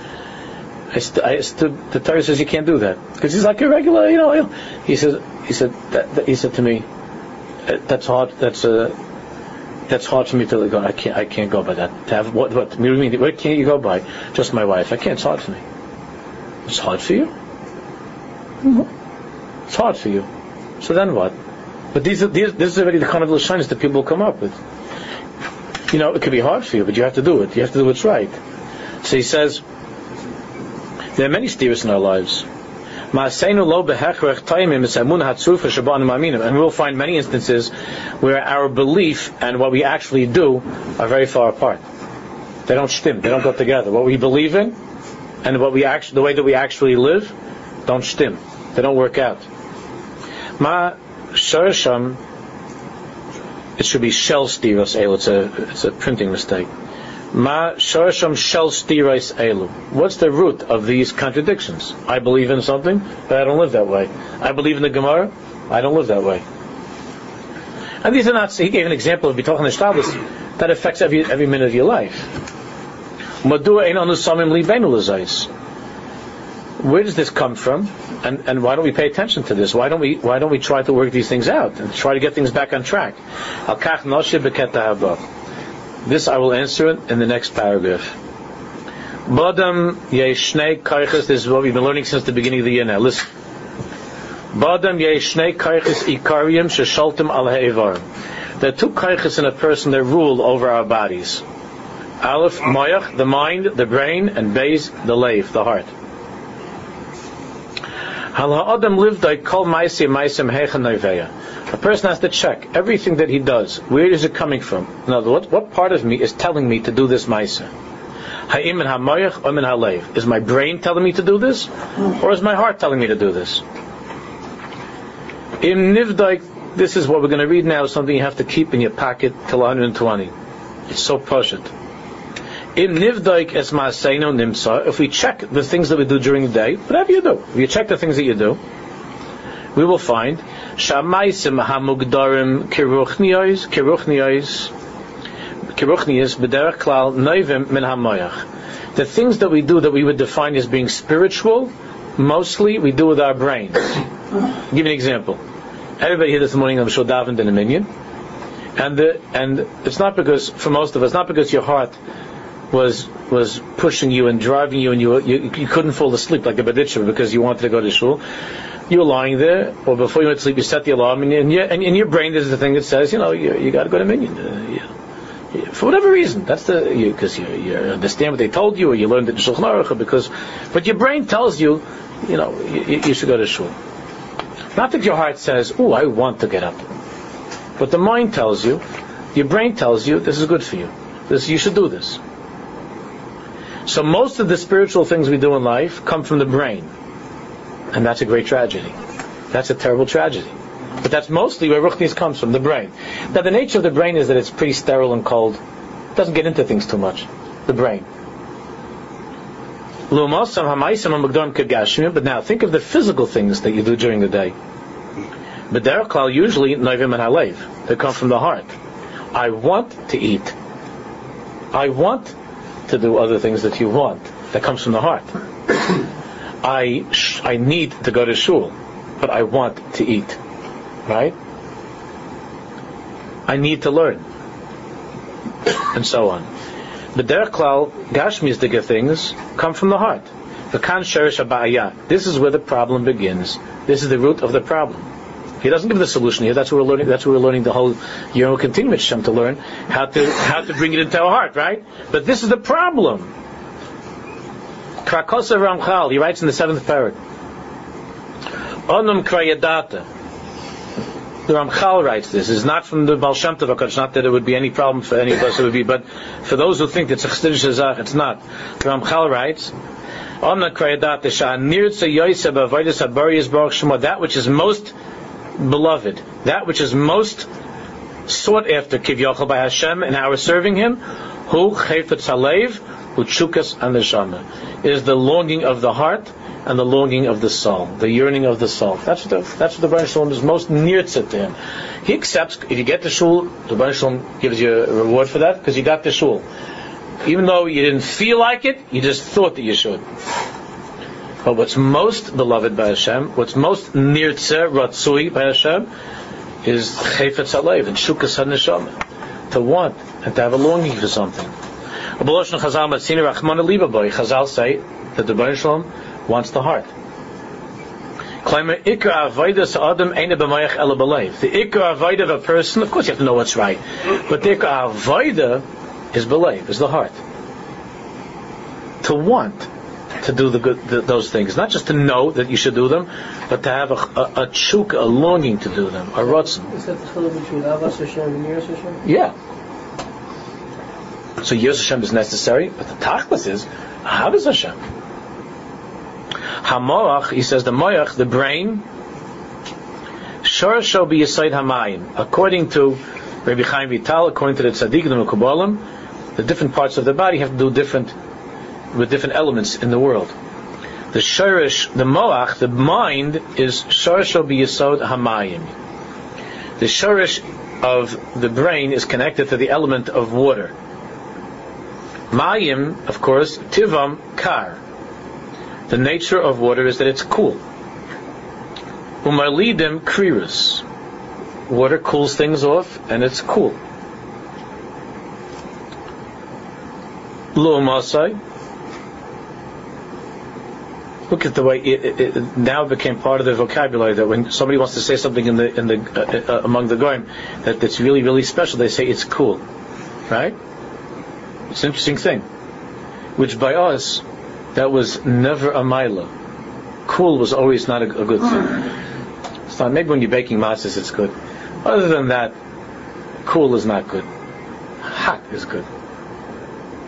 I, st- I st- the Torah says you can't do that because he's like a regular. You know, he says he said that, that, he said to me, that's hard. That's a. that's hard for me to go. I can't. I can't go by that. To have what? What? What do you mean? What can't you go by? Just my wife. I can't. It's hard for me. It's hard for you. Mm-hmm. It's hard for you. So then what? But these are these. This is already the kind of lashonos that people come up with. You know, it could be hard for you, but you have to do it. You have to do what's right. So he says, there are many steers in our lives. And we'll find many instances where our belief and what we actually do are very far apart. They don't stim, they don't go together. What we believe in and what we act, the way that we actually live don't stim, they don't work out. It should be shel stiras elu. It's a it's a printing mistake. Ma shorsham shel stiras elu. What's the root of these contradictions? I believe in something, but I don't live that way. I believe in the Gemara, I don't live that way. And these are not. He gave an example of b'tochen hashtablis that affects every every minute of your life. Madua ein anu samim libeinu l'zayis. Where does this come from? And and why don't we pay attention to this? Why don't we why don't we try to work these things out and try to get things back on track? This I will answer it in the next paragraph. Badam yeshnei karchas. This is what we've been learning since the beginning of the year now. Listen. Badam yeshnei karchas ikariyim sheshaltim al ha'ivar. There are two karchas in a person that rule over our bodies. Aleph moyach, the mind, the brain, and beis, the leif, the heart. A person has to check everything that he does. Where is it coming from? In other words, what part of me is telling me to do this ma'aseh? Is my brain telling me to do this? Or is my heart telling me to do this? This is what we're going to read now, something you have to keep in your pocket till one hundred twenty. It's so poshut. If we check the things that we do during the day, whatever you do, if you check the things that you do, we will find the things that we do that we would define as being spiritual, mostly we do with our brains. Give me an example. Everybody here this morning, I'm sure, davened in a minyan, and the, and it's not because for most of us, not because your heart was was pushing you and driving you, and you, you you couldn't fall asleep like a baditcher because you wanted to go to shul. You were lying there, or before you went to sleep, you set the alarm, and in your, and in your brain there's the thing that says, you know, you you got to go to minyan uh, yeah. Yeah. For whatever reason. That's the because you, you, you understand what they told you, or you learned it in Shulchan Aruch, because but your brain tells you, you know, you, you should go to shul. Not that your heart says, oh, I want to get up, but the mind tells you, your brain tells you, this is good for you. This you should do this. So most of the spiritual things we do in life come from the brain. And that's a great tragedy. That's a terrible tragedy. But that's mostly where Ruchnis comes from, the brain. Now the nature of the brain is that it's pretty sterile and cold. It doesn't get into things too much. The brain. But now think of the physical things that you do during the day. B'derech klal usually noivim and halev. They come from the heart. I want to eat. I want to do other things that you want. That comes from the heart. I sh- I need to go to shul, but I want to eat. Right? I need to learn. And so on. But b'derech klal, Gashmi's digger things come from the heart. V'kan sheresh haba'aya. This is where the problem begins. This is the root of the problem. He doesn't give the solution here. That's what we're learning. That's what we're learning the whole year. We'll continue to learn how to how to bring it into our heart, right? But this is the problem. Krakosa Ramchal, he writes in the seventh paragraph. Onum krayadata. The Ramchal writes this. It's not from the Baal Shem Tov. It's not that it would be any problem for any of us. It would be, but for those who think it's a chassidische zach, it's not. The Ramchal writes. That which is most beloved, that which is most sought after kivyachol by Hashem in our serving Him, hu chayfetz halev, hu tshukas haneshama, is the longing of the heart and the longing of the soul, the yearning of the soul. That's what the that's what the Rebbeinu Shalom is most nirtzeh to Him. He accepts if you get the shul, the Rebbeinu Shalom gives you a reward for that because you got the shul, even though you didn't feel like it, you just thought that you should. But what's most beloved by Hashem, what's most nirtzeh, ratzui by Hashem, is chayfetz halev and shukas haneshama, to to want and to have a longing for something. Chazal say that the Rebbeinu Shalom wants the heart. The Ikar Avaida of a person, of course you have to know what's right, but the Ikar Avaida is Belev, is the heart. To want to do the good, the, those things, not just to know that you should do them, but to have a a, a chuk, a longing to do them, a rotzen. Is that the tefillah between Avas Hashem and Yiras Hashem? Yeah. So Yiras Hashem is necessary, but the tachlis is Avas Hashem. Hamoach, he says, the moach, the brain, shor shall be yisayid hamayim. According to Rabbi Chaim Vital, according to the tzaddikim and Kabbalim, the different parts of the body have to do different. With different elements in the world. The shirish, the moach, the mind, is shorish be yisod hamayim. The shirish of the brain is connected to the element of water. Mayim, of course, tivam kar. The nature of water is that it's cool. Umarlidim krirus. Water cools things off and it's cool. Lu'umasai. Look at the way it, it, it now became part of the vocabulary that when somebody wants to say something in the in the uh, uh, among the goyim that that's really really special, they say it's cool, right? It's an interesting thing, which by us that was never a maila. Cool was always not a, a good thing. It's not, maybe when you're baking matzahs it's good. Other than that, cool is not good. Hot is good,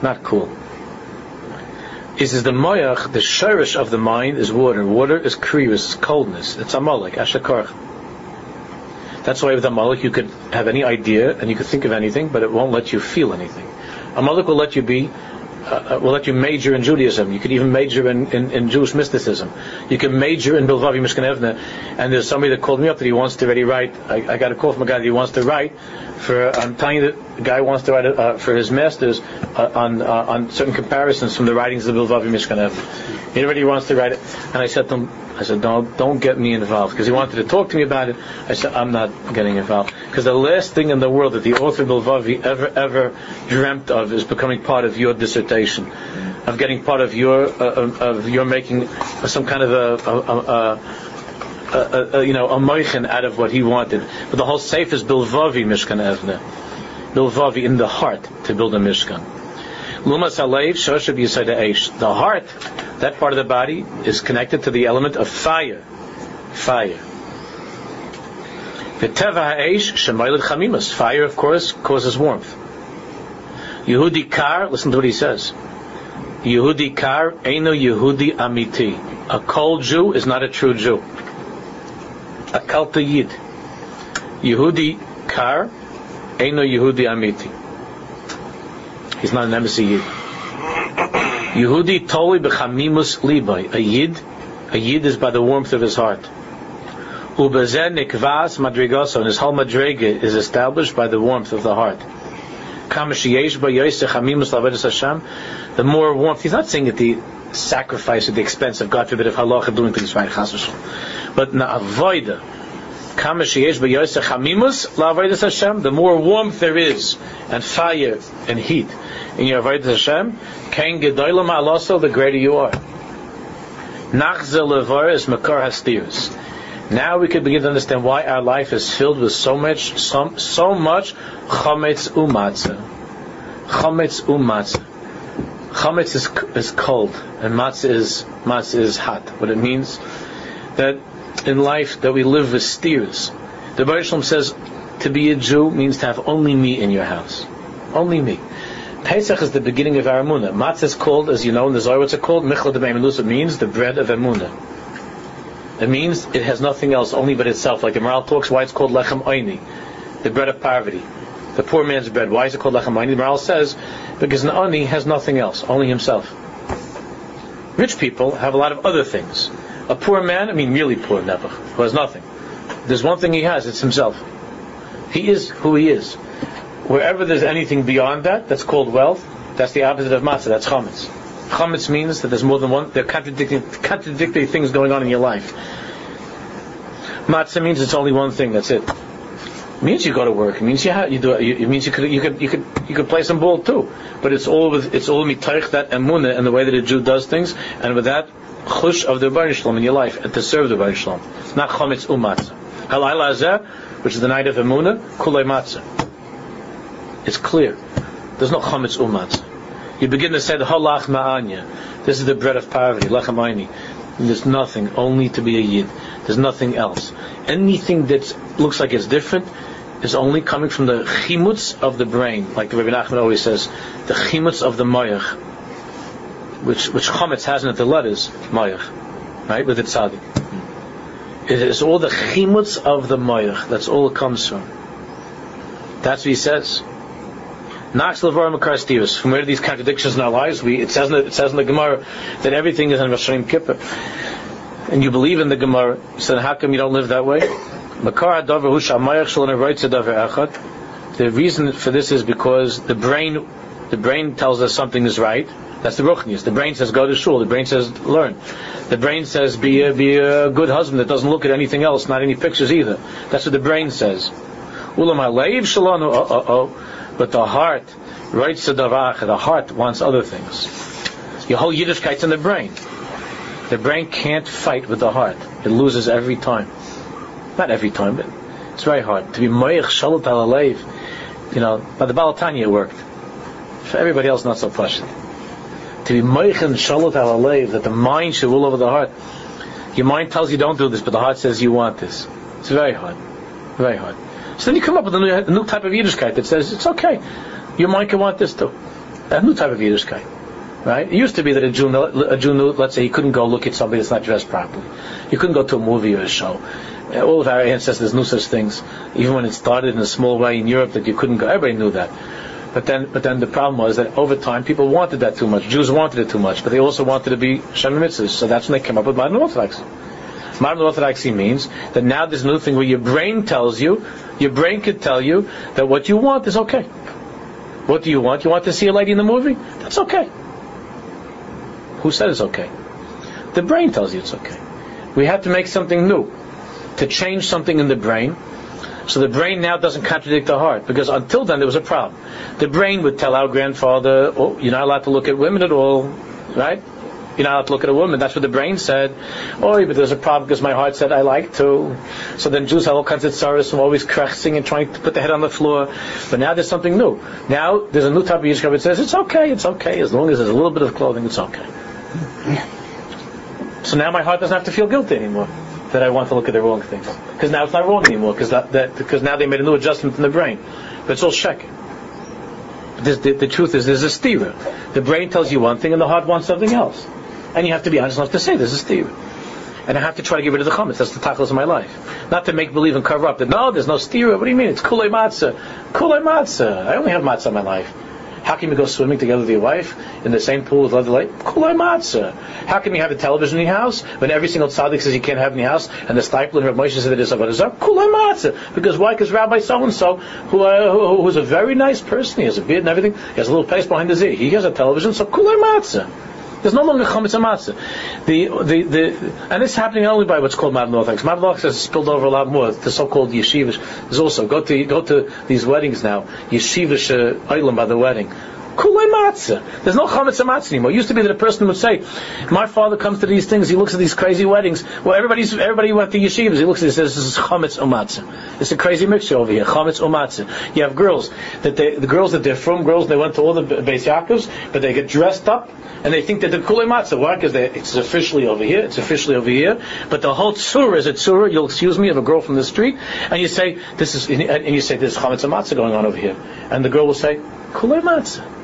not cool. Is is the moyach, the shirish of the mind is water. Water is krius, coldness. It's amalek, ashakarch. That's why with amalek you could have any idea and you could think of anything, but it won't let you feel anything. Amalek will let you be, uh, will let you major in Judaism. You could even major in, in, in Jewish mysticism. You can major in Bilvavi Mishkanevna. And there's somebody that called me up that he wants to already write. I, I got a call from a guy that he wants to write for. I'm telling you that the guy wants to write uh, for his masters uh, on uh, on certain comparisons from the writings of the Bilvavi Mishkanevna. He already wants to write it, and I said to him, I said, don't don't get me involved, because he wanted to talk to me about it. I said, I'm not getting involved, because the last thing in the world that the author Bilvavi ever ever dreamt of is becoming part of your dissertation. Mm-hmm. Of getting part of your uh, of your making some kind of a, a, a, a, a, a you know a moichin out of what he wanted. But the whole seif is bilvavi mishkan evne, bilvavi in the heart to build a mishkan. Lumas aleiv shoshav yisayda eish. The heart, that part of the body, is connected to the element of fire, fire. V'teva ha'eish shemayilid chamimus. Fire, of course, causes warmth. Yehudi Kar, listen to what he says. Yehudi Kar, Eino Yehudi Amiti. A cold Jew is not a true Jew. A Kalta Yid. Yehudi Kar, Eino Yehudi Amiti. He's not an embassy Yid. Yehudi Toli B'chamimus Libai. A Yid, a Yid is by the warmth of his heart. Ubezeh Nikvas Madrigoso. And his whole Madrega is established by the warmth of the heart. The more warmth, he's not saying at the sacrifice at the expense of, God forbid, of halacha, doing things right, but the more warmth there is and fire and heat in your avodas Hashem, the greater you are. Now we can begin to understand why our life is filled with so much, so, so much chometz u'matzah. Chometz u'matzah. Chometz is is cold, and matzah is matzah is hot. What it means that in life that we live with steers. The Rebbeinu Shalom says to be a Jew means to have only meat in your house, only meat. Pesach is the beginning of our emunah. Matzah is called, as you know, in the Zohar it's called michla de me'emunah, means the bread of emunah. It means it has nothing else, only but itself. Like the Maral talks, why it's called lechem oini, the bread of poverty, the poor man's bread. Why is it called lechem oini? The Maral says, because an oni has nothing else, only himself. Rich people have a lot of other things. A poor man, I mean really poor, never, who has nothing. There's one thing he has, it's himself. He is who he is. Wherever there's anything beyond that, that's called wealth. That's the opposite of matzah, that's chametz. Chametz means that there's more than one, there are contradictory, contradictory things going on in your life. Matzah means it's only one thing, that's it. It means you go to work. It means you have, you do. It means you could you could you could you could play some ball too. But it's all with it's all mitaych that emunah and the way that a Jew does things, and with that chush of the Rebbeinu Shalom in your life and to serve the Rebbeinu Shalom. It's not chametz u'matzah. Halayla hazeh, which is the night of emunah, kulei matzah. It's clear. There's no chametz u'matzah. You begin to say the halach ma'anya. This is the bread of poverty, lechem aini. There's nothing, only to be a yid. There's nothing else. Anything that looks like it's different is only coming from the chimutz of the brain, like the Rebbe Nachman always says, the chimutz of the mayach, which which chametz has in it the letters mayach, right? With the tzaddik, it is all the chimutz of the mayach. That's all it comes from. That's what he says. Nax levarim akarastivus. From where do these contradictions in our lives? We it says in the, it says in the Gemara that everything is in Rosh Kippur, and you believe in the Gemara. So how come you don't live that way? The reason for this is because the brain, the brain tells us something is right. That's the ruchnius. The brain says go to shul. The brain says learn. The brain says be a, be a good husband that doesn't look at anything else, not any pictures either. That's what the brain says. Ulam haleiv shalanu. Uh oh oh. But the heart, the heart wants other things. Your whole Yiddishkeit's in the brain. The brain can't fight with the heart. It loses every time. Not every time, but it's very hard. To be moich shalat al aleiv, you know, by the Baal Tanya it worked. For everybody else, not so pashut. To be moich and shalat al aleiv, that the mind should rule over the heart. Your mind tells you don't do this, but the heart says you want this. It's very hard. Very hard. So then you come up with a new, a new type of Yiddishkeit that says, it's okay, your mind can want this too. A new type of Yiddishkeit, right? It used to be that a Jew, a Jew knew, let's say, he couldn't go look at somebody that's not dressed properly. You couldn't go to a movie or a show. All of our ancestors knew such things, even when it started in a small way in Europe that you couldn't go. Everybody knew that. But then but then the problem was that over time, people wanted that too much. Jews wanted it too much, but they also wanted to be Shem Mitzvahs. So that's when they came up with modern Orthodoxy. Modern orthodoxy means that now there's a new thing where your brain tells you, your brain could tell you that what you want is okay. What do you want? You want to see a lady in the movie? That's okay. Who said it's okay? The brain tells you it's okay. We have to make something new, to change something in the brain, so the brain now doesn't contradict the heart, because until then there was a problem. The brain would tell our grandfather, oh, you're not allowed to look at women at all, right? You're not allowed to look at a woman. That's what the brain said. Oh, but there's a problem because my heart said I like to. So then Jews have all kinds of tzaras from always krechsing and trying to put the head on the floor. But now there's something new. Now there's a new type of Yiddishkeit that says it's okay, it's okay. As long as there's a little bit of clothing, it's okay. So now my heart doesn't have to feel guilty anymore that I want to look at the wrong things. Because now it's not wrong anymore. Because that, that, because now they made a new adjustment in the brain. But it's all sheker. The, the, the truth is there's a stira. The brain tells you one thing and the heart wants something else. And you have to be honest enough to say there's a stira. And I have to try to get rid of the chametz. That's the tachlis of my life. Not to make believe and cover up that, no, there's no stira. What do you mean? It's kulei matzah. Kulei matzah. I only have matzah in my life. How can you go swimming together with your wife in the same pool with other light? Kulei matzah. How can you have a television in your house when every single tzaddik says you can't have in your house and the stipler and Rav Moshe says that it's a v'azar? Kulei matzah. Because why? Because Rabbi so-and-so, who, uh, who who's a very nice person, he has a beard and everything, he has a little place behind his ear, he has a television, so kulei matzah. There's no longer chametz and matzah. The, the, the, and this is happening only by what's called modern orthodox. Modern orthodox has spilled over a lot more. The so-called yeshivish is also, go to go to these weddings now, yeshivish uh, olam by the wedding. Kulei matzah. There's no chametz and matzah anymore. It used to be that a person would say, my father comes to these things, he looks at these crazy weddings. Well, everybody's, everybody went to yeshivas, he looks at it and says, this is chametz and matzah. It's a crazy mixture over here, chametz and matzah. You have girls, that they, the girls that they're from, girls, they went to all the Beis Yaakovs, but they get dressed up, and they think that the kulei matzah, why? Because it's officially over here, it's officially over here, but the whole tzura is a tzura, you'll excuse me, of a girl from the street, and you say, this is, and you say, there's chametz and matzah going on over here. And the girl will say, kulei matzah.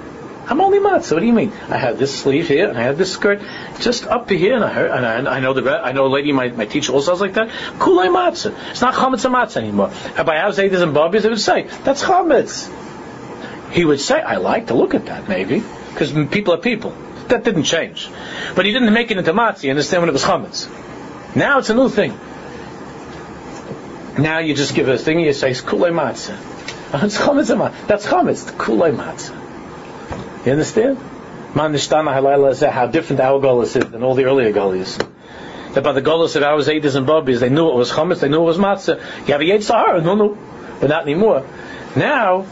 I'm only matzah. What do you mean? I have this sleeve here, and I have this skirt just up to here, and I heard, and I, I know the I know a lady, my, my teacher also was like that. Kulei matzah. It's not chametz and matzah anymore. And by our Zaydis and Barbies, they would say that's chametz. He would say, I like to look at that maybe because people are people. That didn't change, but he didn't make it into matzah. You understand when it was chametz? Now it's a new thing. Now you just give a thing and you say it's kulei matzah. It's chametz and matzah. That's chametz. Kulei matzah. You understand? How different our golus is than all the earlier golus. That by the golus of our Zaydis and Barbies, they knew it was chametz, they knew it was matzah. You have a yetzer hara, no, no. but not anymore. Now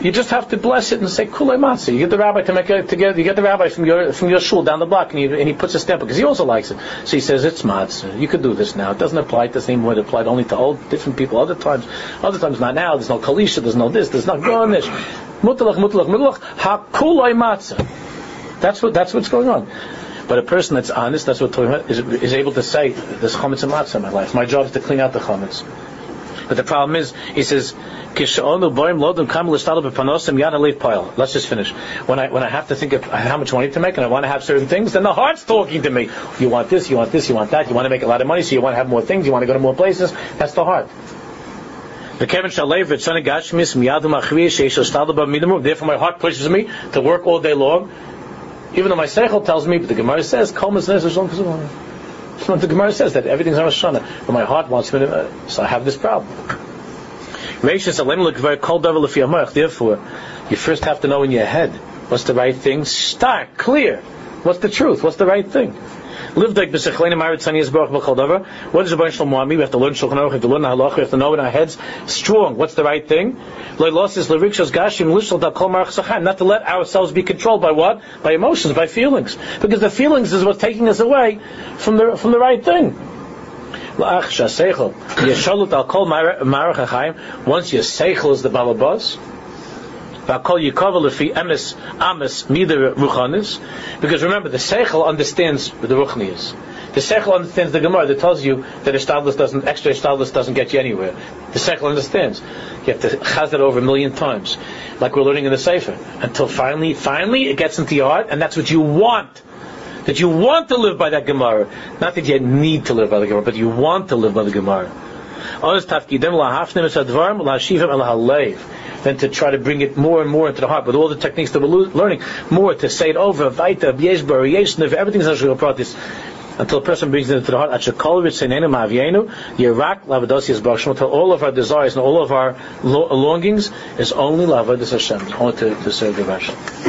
you just have to bless it and say Kulei Matzah. You get the rabbi to make a, to get, you get the rabbi from your from your shul down the block, and he, and he puts a stamp because he also likes it. So he says it's matzah. You could do this now. It doesn't apply. It doesn't anymore. It applied only to old different people. Other times, other times not now. There's no kalisha. There's no this. There's no garnish. Mutalach, mutalach, mutalach. Ha Kulei Matzah. That's what that's what's going on. But a person that's honest, that's what we're talking about, is, is able to say there's chametz and matzah in my life. My job is to clean out the chametz. But the problem is, he says, let's just finish. When I when I have to think of how much money to make, and I want to have certain things, then the heart's talking to me. You want this, you want this, you want that. You want to make a lot of money, so you want to have more things. You want to go to more places. That's the heart. Therefore, my heart pushes me to work all day long, even though my seichel tells me. But the Gemara says, the Gemara says that everything's on Rosh Hashanah, but my heart wants me to, uh, so I have this problem. Therefore, you first have to know in your head what's the right thing. Stark, clear. What's the truth? What's the right thing? Live like b'sechlein ma'aret saniyas baruch b'chol. What does the Baruch Shalom want me? We have to learn Shulchan Aruch. We have to learn Halach. We have to know in our heads. Strong. What's the right thing? Not to let ourselves be controlled by what? By emotions, by feelings, because the feelings is what's taking us away from the from the right thing. Once your seichel is the balabas. Because remember, the seichel understands the ruchnius. The seichel understands the Gemara that tells you that ishtadlus doesn't, extra ishtadlus doesn't get you anywhere. The seichel understands. You have to chaz it over a million times, like we're learning in the Sefer, until finally, finally it gets into your heart, and that's what you want. That you want to live by that Gemara. Not that you need to live by the Gemara, but you want to live by the Gemara. Then to try to bring it more and more into the heart with all the techniques that we're learning, more to say it over, vaita, yesh bar, yesh nev, everything's actually a practice until a person brings it into the heart. Until all of our desires and all of our longings is only lava, this Hashem, only to, to serve the Hashem.